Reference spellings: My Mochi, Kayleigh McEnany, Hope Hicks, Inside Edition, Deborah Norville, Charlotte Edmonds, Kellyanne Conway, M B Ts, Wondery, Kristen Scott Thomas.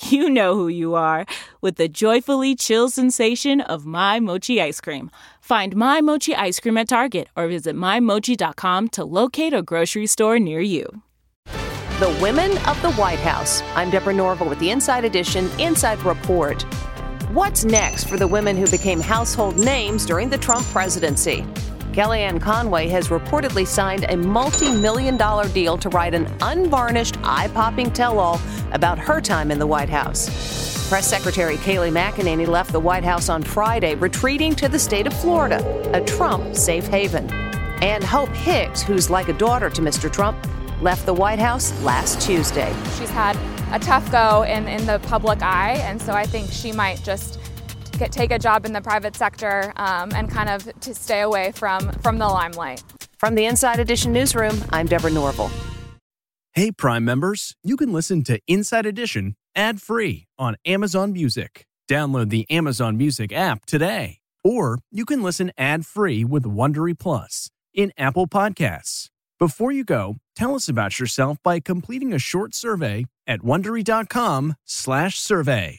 you know who you are with the joyfully chill sensation of My Mochi ice cream. Find My Mochi ice cream at Target or visit mymochi.com to locate a grocery store near you. The Women of the White House. I'm Deborah Norville with the Inside Edition Inside Report. What's next for the women who became household names during the Trump presidency? Kellyanne Conway has reportedly signed a multi-million-dollar deal to write an unvarnished, eye-popping tell-all about her time in the White House. Press Secretary Kayleigh McEnany left the White House on Friday, retreating to the state of Florida, a Trump safe haven. And Hope Hicks, who's like a daughter to Mr. Trump, left the White House last Tuesday. She's had a tough go in the public eye, and so I think she might just take a job in the private sector and kind of to stay away from the limelight. From the Inside Edition newsroom, I'm Deborah Norville. Hey, Prime members, you can listen to Inside Edition ad-free on Amazon Music. Download the Amazon Music app today, or you can listen ad-free with Wondery Plus in Apple Podcasts. Before you go, tell us about yourself by completing a short survey at Wondery.com/survey.